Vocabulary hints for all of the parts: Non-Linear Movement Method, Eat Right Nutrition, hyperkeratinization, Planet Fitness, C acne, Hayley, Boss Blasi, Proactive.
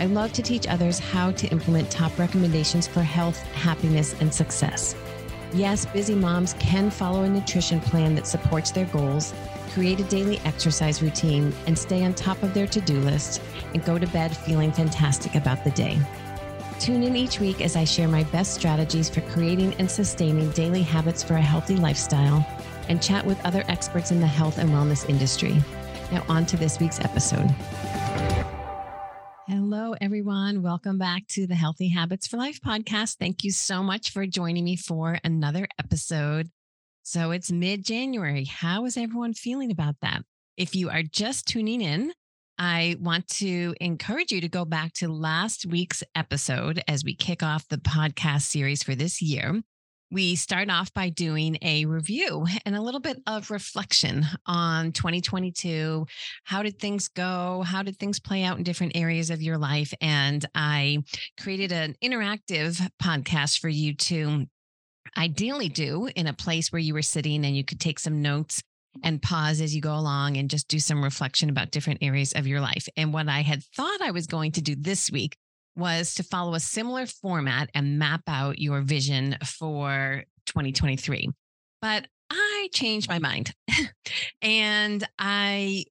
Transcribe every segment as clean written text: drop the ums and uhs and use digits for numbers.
I love to teach others how to implement top recommendations for health, happiness, and success. Yes, busy moms can follow a nutrition plan that supports their goals, create a daily exercise routine, and stay on top of their to-do list, and go to bed feeling fantastic about the day. Tune in each week as I share my best strategies for creating and sustaining daily habits for a healthy lifestyle, and chat with other experts in the health and wellness industry. Now on to this week's episode. Hello, everyone. Welcome back to the Healthy Habits for Life podcast. Thank you so much for joining me for another episode. So it's mid-January. How is everyone feeling about that? If you are just tuning in, I want to encourage you to go back to last week's episode as we kick off the podcast series for this year. We start off by doing a review and a little bit of reflection on 2022. How did things go? How did things play out in different areas of your life? And I created an interactive podcast for you to ideally do in a place where you were sitting and you could take some notes and pause as you go along and just do some reflection about different areas of your life. And what I had thought I was going to do this week was to follow a similar format and map out your vision for 2023. But I changed my mind and I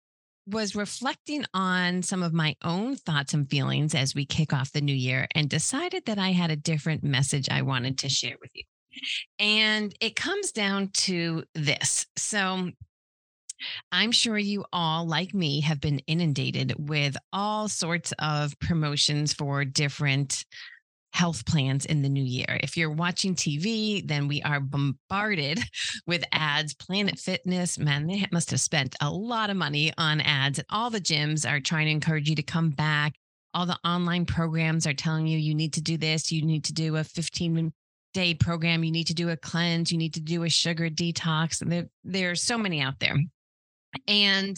was reflecting on some of my own thoughts and feelings as we kick off the new year and decided that I had a different message I wanted to share with you. And it comes down to this. So I'm sure you all, like me, have been inundated with all sorts of promotions for different health plans in the new year. If you're watching TV, then we are bombarded with ads. Planet Fitness, man, they must have spent a lot of money on ads. All the gyms are trying to encourage you to come back. All the online programs are telling you, you need to do this. You need to do a 15-day program. You need to do a cleanse. You need to do a sugar detox. There are so many out there. And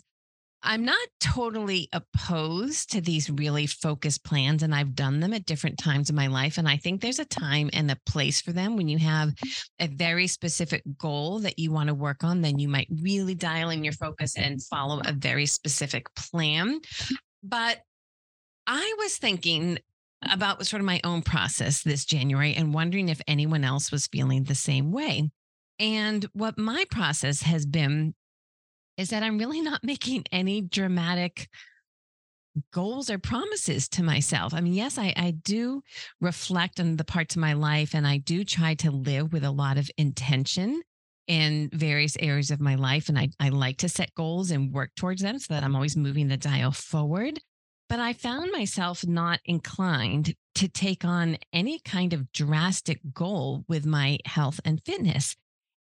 I'm not totally opposed to these really focused plans, and I've done them at different times in my life. And I think there's a time and a place for them. When you have a very specific goal that you want to work on, then you might really dial in your focus and follow a very specific plan. But I was thinking about sort of my own process this January and wondering if anyone else was feeling the same way. And what my process has been is that I'm really not making any dramatic goals or promises to myself. I mean, yes, I do reflect on the parts of my life and I do try to live with a lot of intention in various areas of my life. And I like to set goals and work towards them so that I'm always moving the dial forward. But I found myself not inclined to take on any kind of drastic goal with my health and fitness.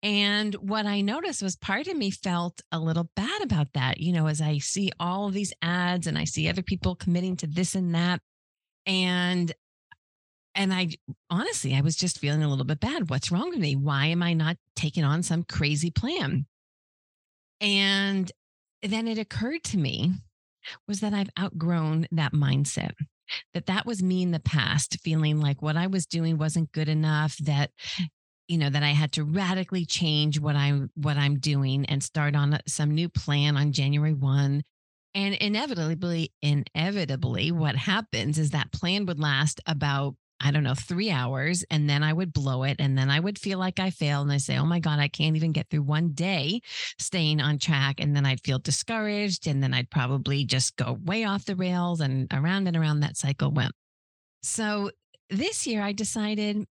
And what I noticed was part of me felt a little bad about that, you know, as I see all of these ads and I see other people committing to this and that. And I honestly, I was just feeling a little bit bad. What's wrong with me? Why am I not taking on some crazy plan? And then it occurred to me was that I've outgrown that mindset. That was me in the past, feeling like what I was doing wasn't good enough, that I had to radically change what I'm doing and start on some new plan on January 1. And inevitably, what happens is that plan would last about, 3 hours. And then I would blow it. And then I would feel like I failed. And I say, oh my God, I can't even get through one day staying on track. And then I'd feel discouraged. And then I'd probably just go way off the rails, and around that cycle went. So this year I decided,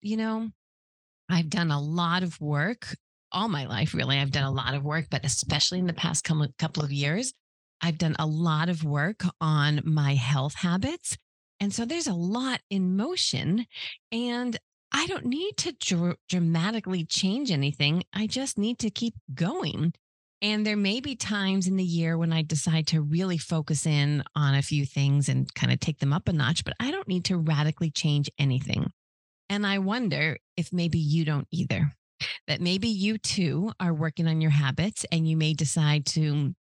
I've done a lot of work all my life, really. I've done a lot of work, but especially in the past couple of years, I've done a lot of work on my health habits. And so there's a lot in motion and I don't need to dramatically change anything. I just need to keep going. And there may be times in the year when I decide to really focus in on a few things and kind of take them up a notch, but I don't need to radically change anything. And I wonder if maybe you don't either, that maybe you too are working on your habits and you may decide to,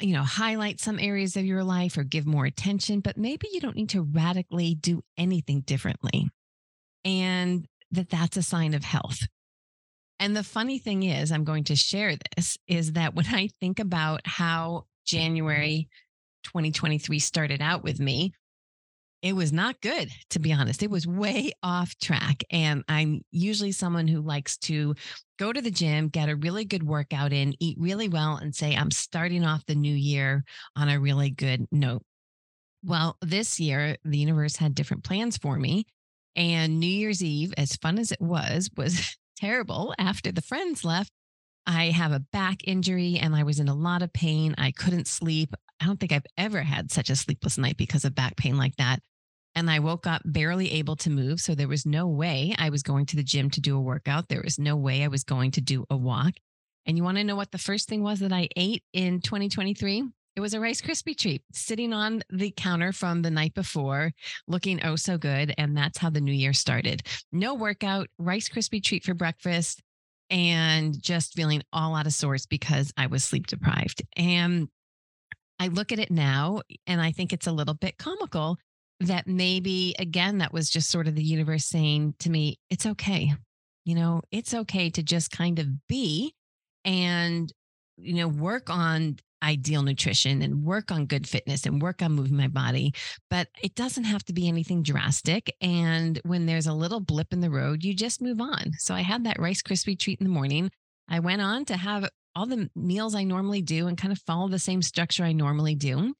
you know, highlight some areas of your life or give more attention, but maybe you don't need to radically do anything differently. And that's a sign of health. And the funny thing is, I'm going to share this, is that when I think about how January 2023 started out with me, it was not good, to be honest. It was way off track. And I'm usually someone who likes to go to the gym, get a really good workout in, eat really well, and say, I'm starting off the new year on a really good note. Well, this year, the universe had different plans for me. And New Year's Eve, as fun as it was terrible. After the friends left, I have a back injury and I was in a lot of pain. I couldn't sleep. I don't think I've ever had such a sleepless night because of back pain like that. And I woke up barely able to move. So there was no way I was going to the gym to do a workout. There was no way I was going to do a walk. And you want to know what the first thing was that I ate in 2023? It was a Rice Krispie treat sitting on the counter from the night before, looking oh so good. And that's how the new year started. No workout, Rice Krispie treat for breakfast, and just feeling all out of sorts because I was sleep deprived. And I look at it now and I think it's a little bit comical that maybe, again, that was just sort of the universe saying to me, it's okay. You know, it's okay to just kind of be and, you know, work on ideal nutrition and work on good fitness and work on moving my body, but it doesn't have to be anything drastic. And when there's a little blip in the road, you just move on. So I had that Rice Krispie treat in the morning. I went on to have all the meals I normally do and kind of follow the same structure I normally do.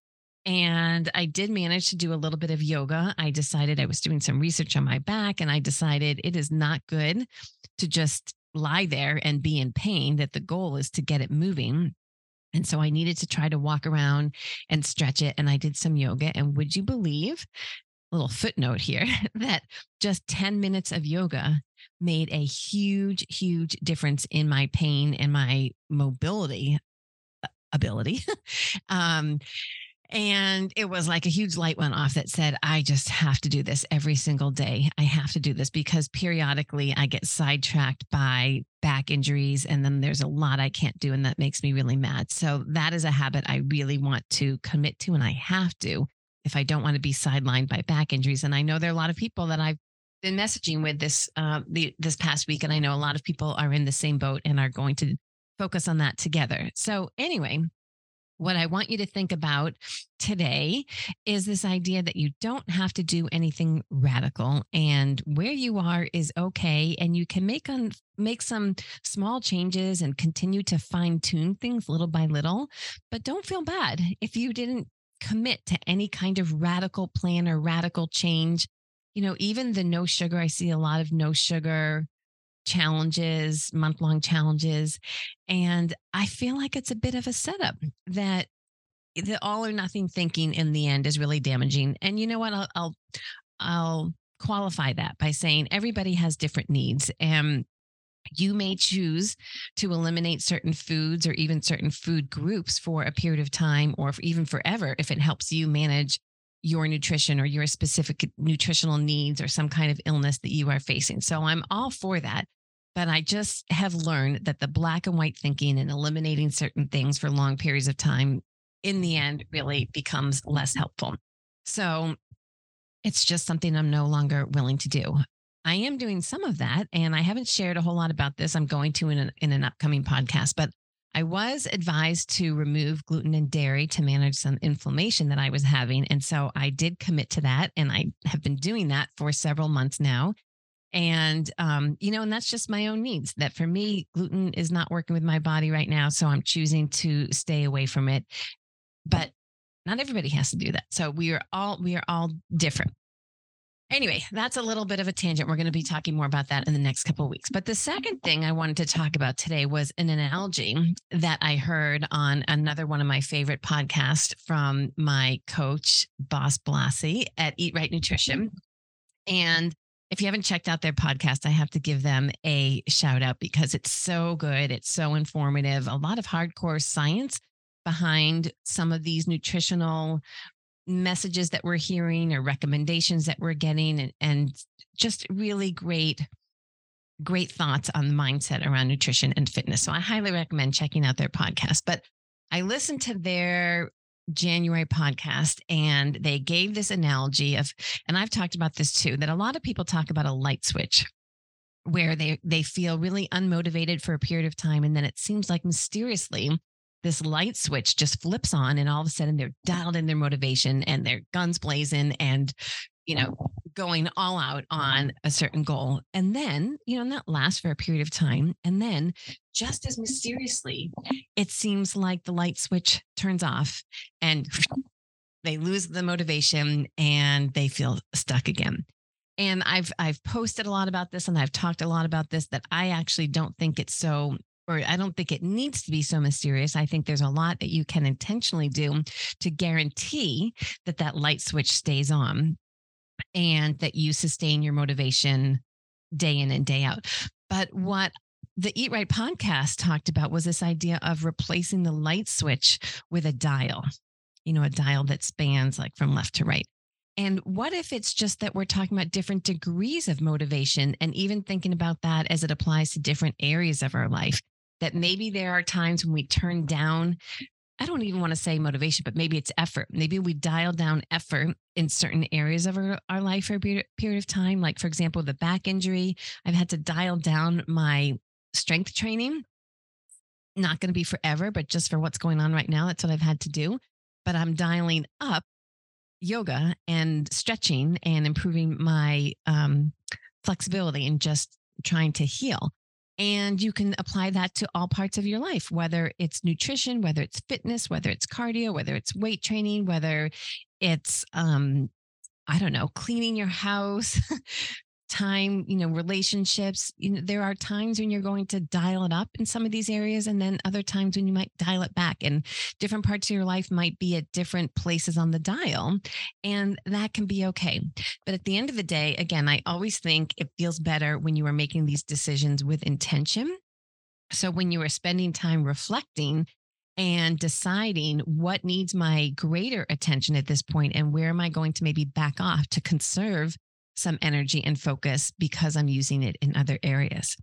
And I did manage to do a little bit of yoga. I decided I was doing some research on my back and I decided it is not good to just lie there and be in pain, that the goal is to get it moving. And so I needed to try to walk around and stretch it. And I did some yoga. And would you believe, a little footnote here, that just 10 minutes of yoga made a huge, huge difference in my pain and my mobility ability. And it was like a huge light went off that said, I just have to do this every single day. I have to do this because periodically I get sidetracked by back injuries and then there's a lot I can't do. And that makes me really mad. So that is a habit I really want to commit to. And I have to, if I don't want to be sidelined by back injuries. And I know there are a lot of people that I've been messaging with this, this past week. And I know a lot of people are in the same boat and are going to focus on that together. So anyway, what I want you to think about today is this idea that you don't have to do anything radical and where you are is okay. And you can make some small changes and continue to fine tune things little by little, but don't feel bad if you didn't commit to any kind of radical plan or radical change. You know, even the no sugar, I see a lot of no sugar challenges, month-long challenges. And I feel like it's a bit of a setup that the all or nothing thinking in the end is really damaging. And you know what? I'll qualify that by saying everybody has different needs. And you may choose to eliminate certain foods or even certain food groups for a period of time or even forever if it helps you manage your nutrition or your specific nutritional needs or some kind of illness that you are facing. So I'm all for that. But I just have learned that the black and white thinking and eliminating certain things for long periods of time in the end really becomes less helpful. So it's just something I'm no longer willing to do. I am doing some of that, and I haven't shared a whole lot about this. I'm going to in an upcoming podcast, but I was advised to remove gluten and dairy to manage some inflammation that I was having. And so I did commit to that. And I have been doing that for several months now. And, you know, and that's just my own needs that for me, gluten is not working with my body right now. So I'm choosing to stay away from it, but not everybody has to do that. So we are all different. Anyway, that's a little bit of a tangent. We're going to be talking more about that in the next couple of weeks. But the second thing I wanted to talk about today was an analogy that I heard on another one of my favorite podcasts from my coach, Boss Blasi, at Eat Right Nutrition. And if you haven't checked out their podcast, I have to give them a shout out because it's so good. It's so informative. A lot of hardcore science behind some of these nutritional messages that we're hearing or recommendations that we're getting, and just really great thoughts on the mindset around nutrition and fitness. So I highly recommend checking out their podcast. But I listened to their January podcast, and they gave this analogy of, and I've talked about this too, that a lot of people talk about a light switch where they feel really unmotivated for a period of time. And then it seems like mysteriously, this light switch just flips on, and all of a sudden they're dialed in their motivation and their guns blazing and, you know, going all out on a certain goal. And then, you know, and that lasts for a period of time. And then just as mysteriously, it seems like the light switch turns off and they lose the motivation and they feel stuck again. And I've posted a lot about this, and I've talked a lot about this, that I actually don't think it's so, or I don't think it needs to be so mysterious. I think there's a lot that you can intentionally do to guarantee that that light switch stays on and that you sustain your motivation day in and day out. But what the Eat Right podcast talked about was this idea of replacing the light switch with a dial, you know, a dial that spans like from left to right. And what if it's just that we're talking about different degrees of motivation, and even thinking about that as it applies to different areas of our life, that maybe there are times when we turn down, I don't even want to say motivation, but maybe it's effort. Maybe we dial down effort in certain areas of our life for a period of time. Like, for example, the back injury, I've had to dial down my strength training. Not going to be forever, but just for what's going on right now, that's what I've had to do. But I'm dialing up yoga and stretching and improving my flexibility and just trying to heal. And you can apply that to all parts of your life, whether it's nutrition, whether it's fitness, whether it's cardio, whether it's weight training, whether it's, I don't know, cleaning your house, time, you know, relationships. You know, there are times when you're going to dial it up in some of these areas, and then other times when you might dial it back, and different parts of your life might be at different places on the dial, and that can be okay. But at the end of the day, again, I always think it feels better when you are making these decisions with intention. So when you are spending time reflecting and deciding what needs my greater attention at this point, and where am I going to maybe back off to conserve some energy and focus because I'm using it in other areas.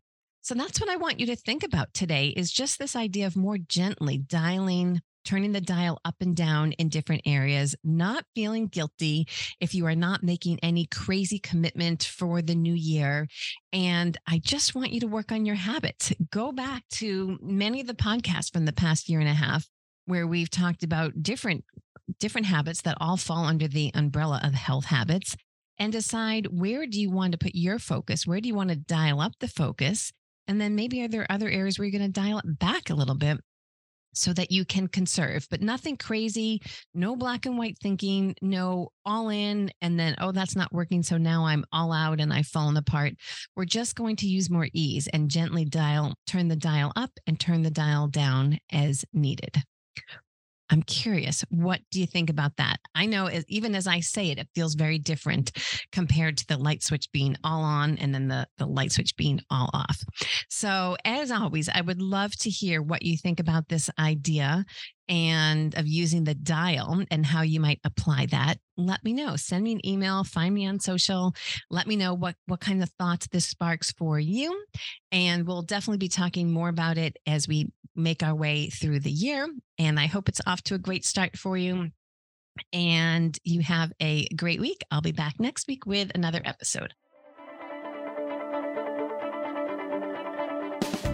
So that's what I want you to think about today, is just this idea of more gently dialing, turning the dial up and down in different areas, not feeling guilty if you are not making any crazy commitment for the new year. And I just want you to work on your habits. Go back to many of the podcasts from the past year and a half where we've talked about different habits that all fall under the umbrella of health habits. And decide, where do you want to put your focus? Where do you want to dial up the focus? And then maybe are there other areas where you're going to dial it back a little bit so that you can conserve, but nothing crazy, no black and white thinking, no all in, and then, oh, that's not working, so now I'm all out and I've fallen apart. We're just going to use more ease and gently turn the dial up and turn the dial down as needed. I'm curious, what do you think about that? I know even as I say it, it feels very different compared to the light switch being all on and then the light switch being all off. So as always, I would love to hear what you think about this idea and of using the dial and how you might apply that. Let me know. Send me an email, find me on social. Let me know what kind of thoughts this sparks for you. And we'll definitely be talking more about it as we make our way through the year. And I hope it's off to a great start for you. And you have a great week. I'll be back next week with another episode.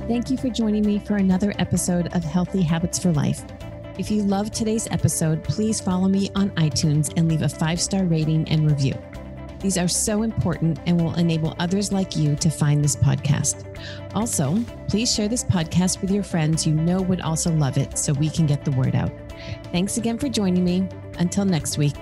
Thank you for joining me for another episode of Healthy Habits for Life. If you loved today's episode, please follow me on iTunes and leave a 5-star rating and review. These are so important and will enable others like you to find this podcast. Also, please share this podcast with your friends you know would also love it so we can get the word out. Thanks again for joining me. Until next week.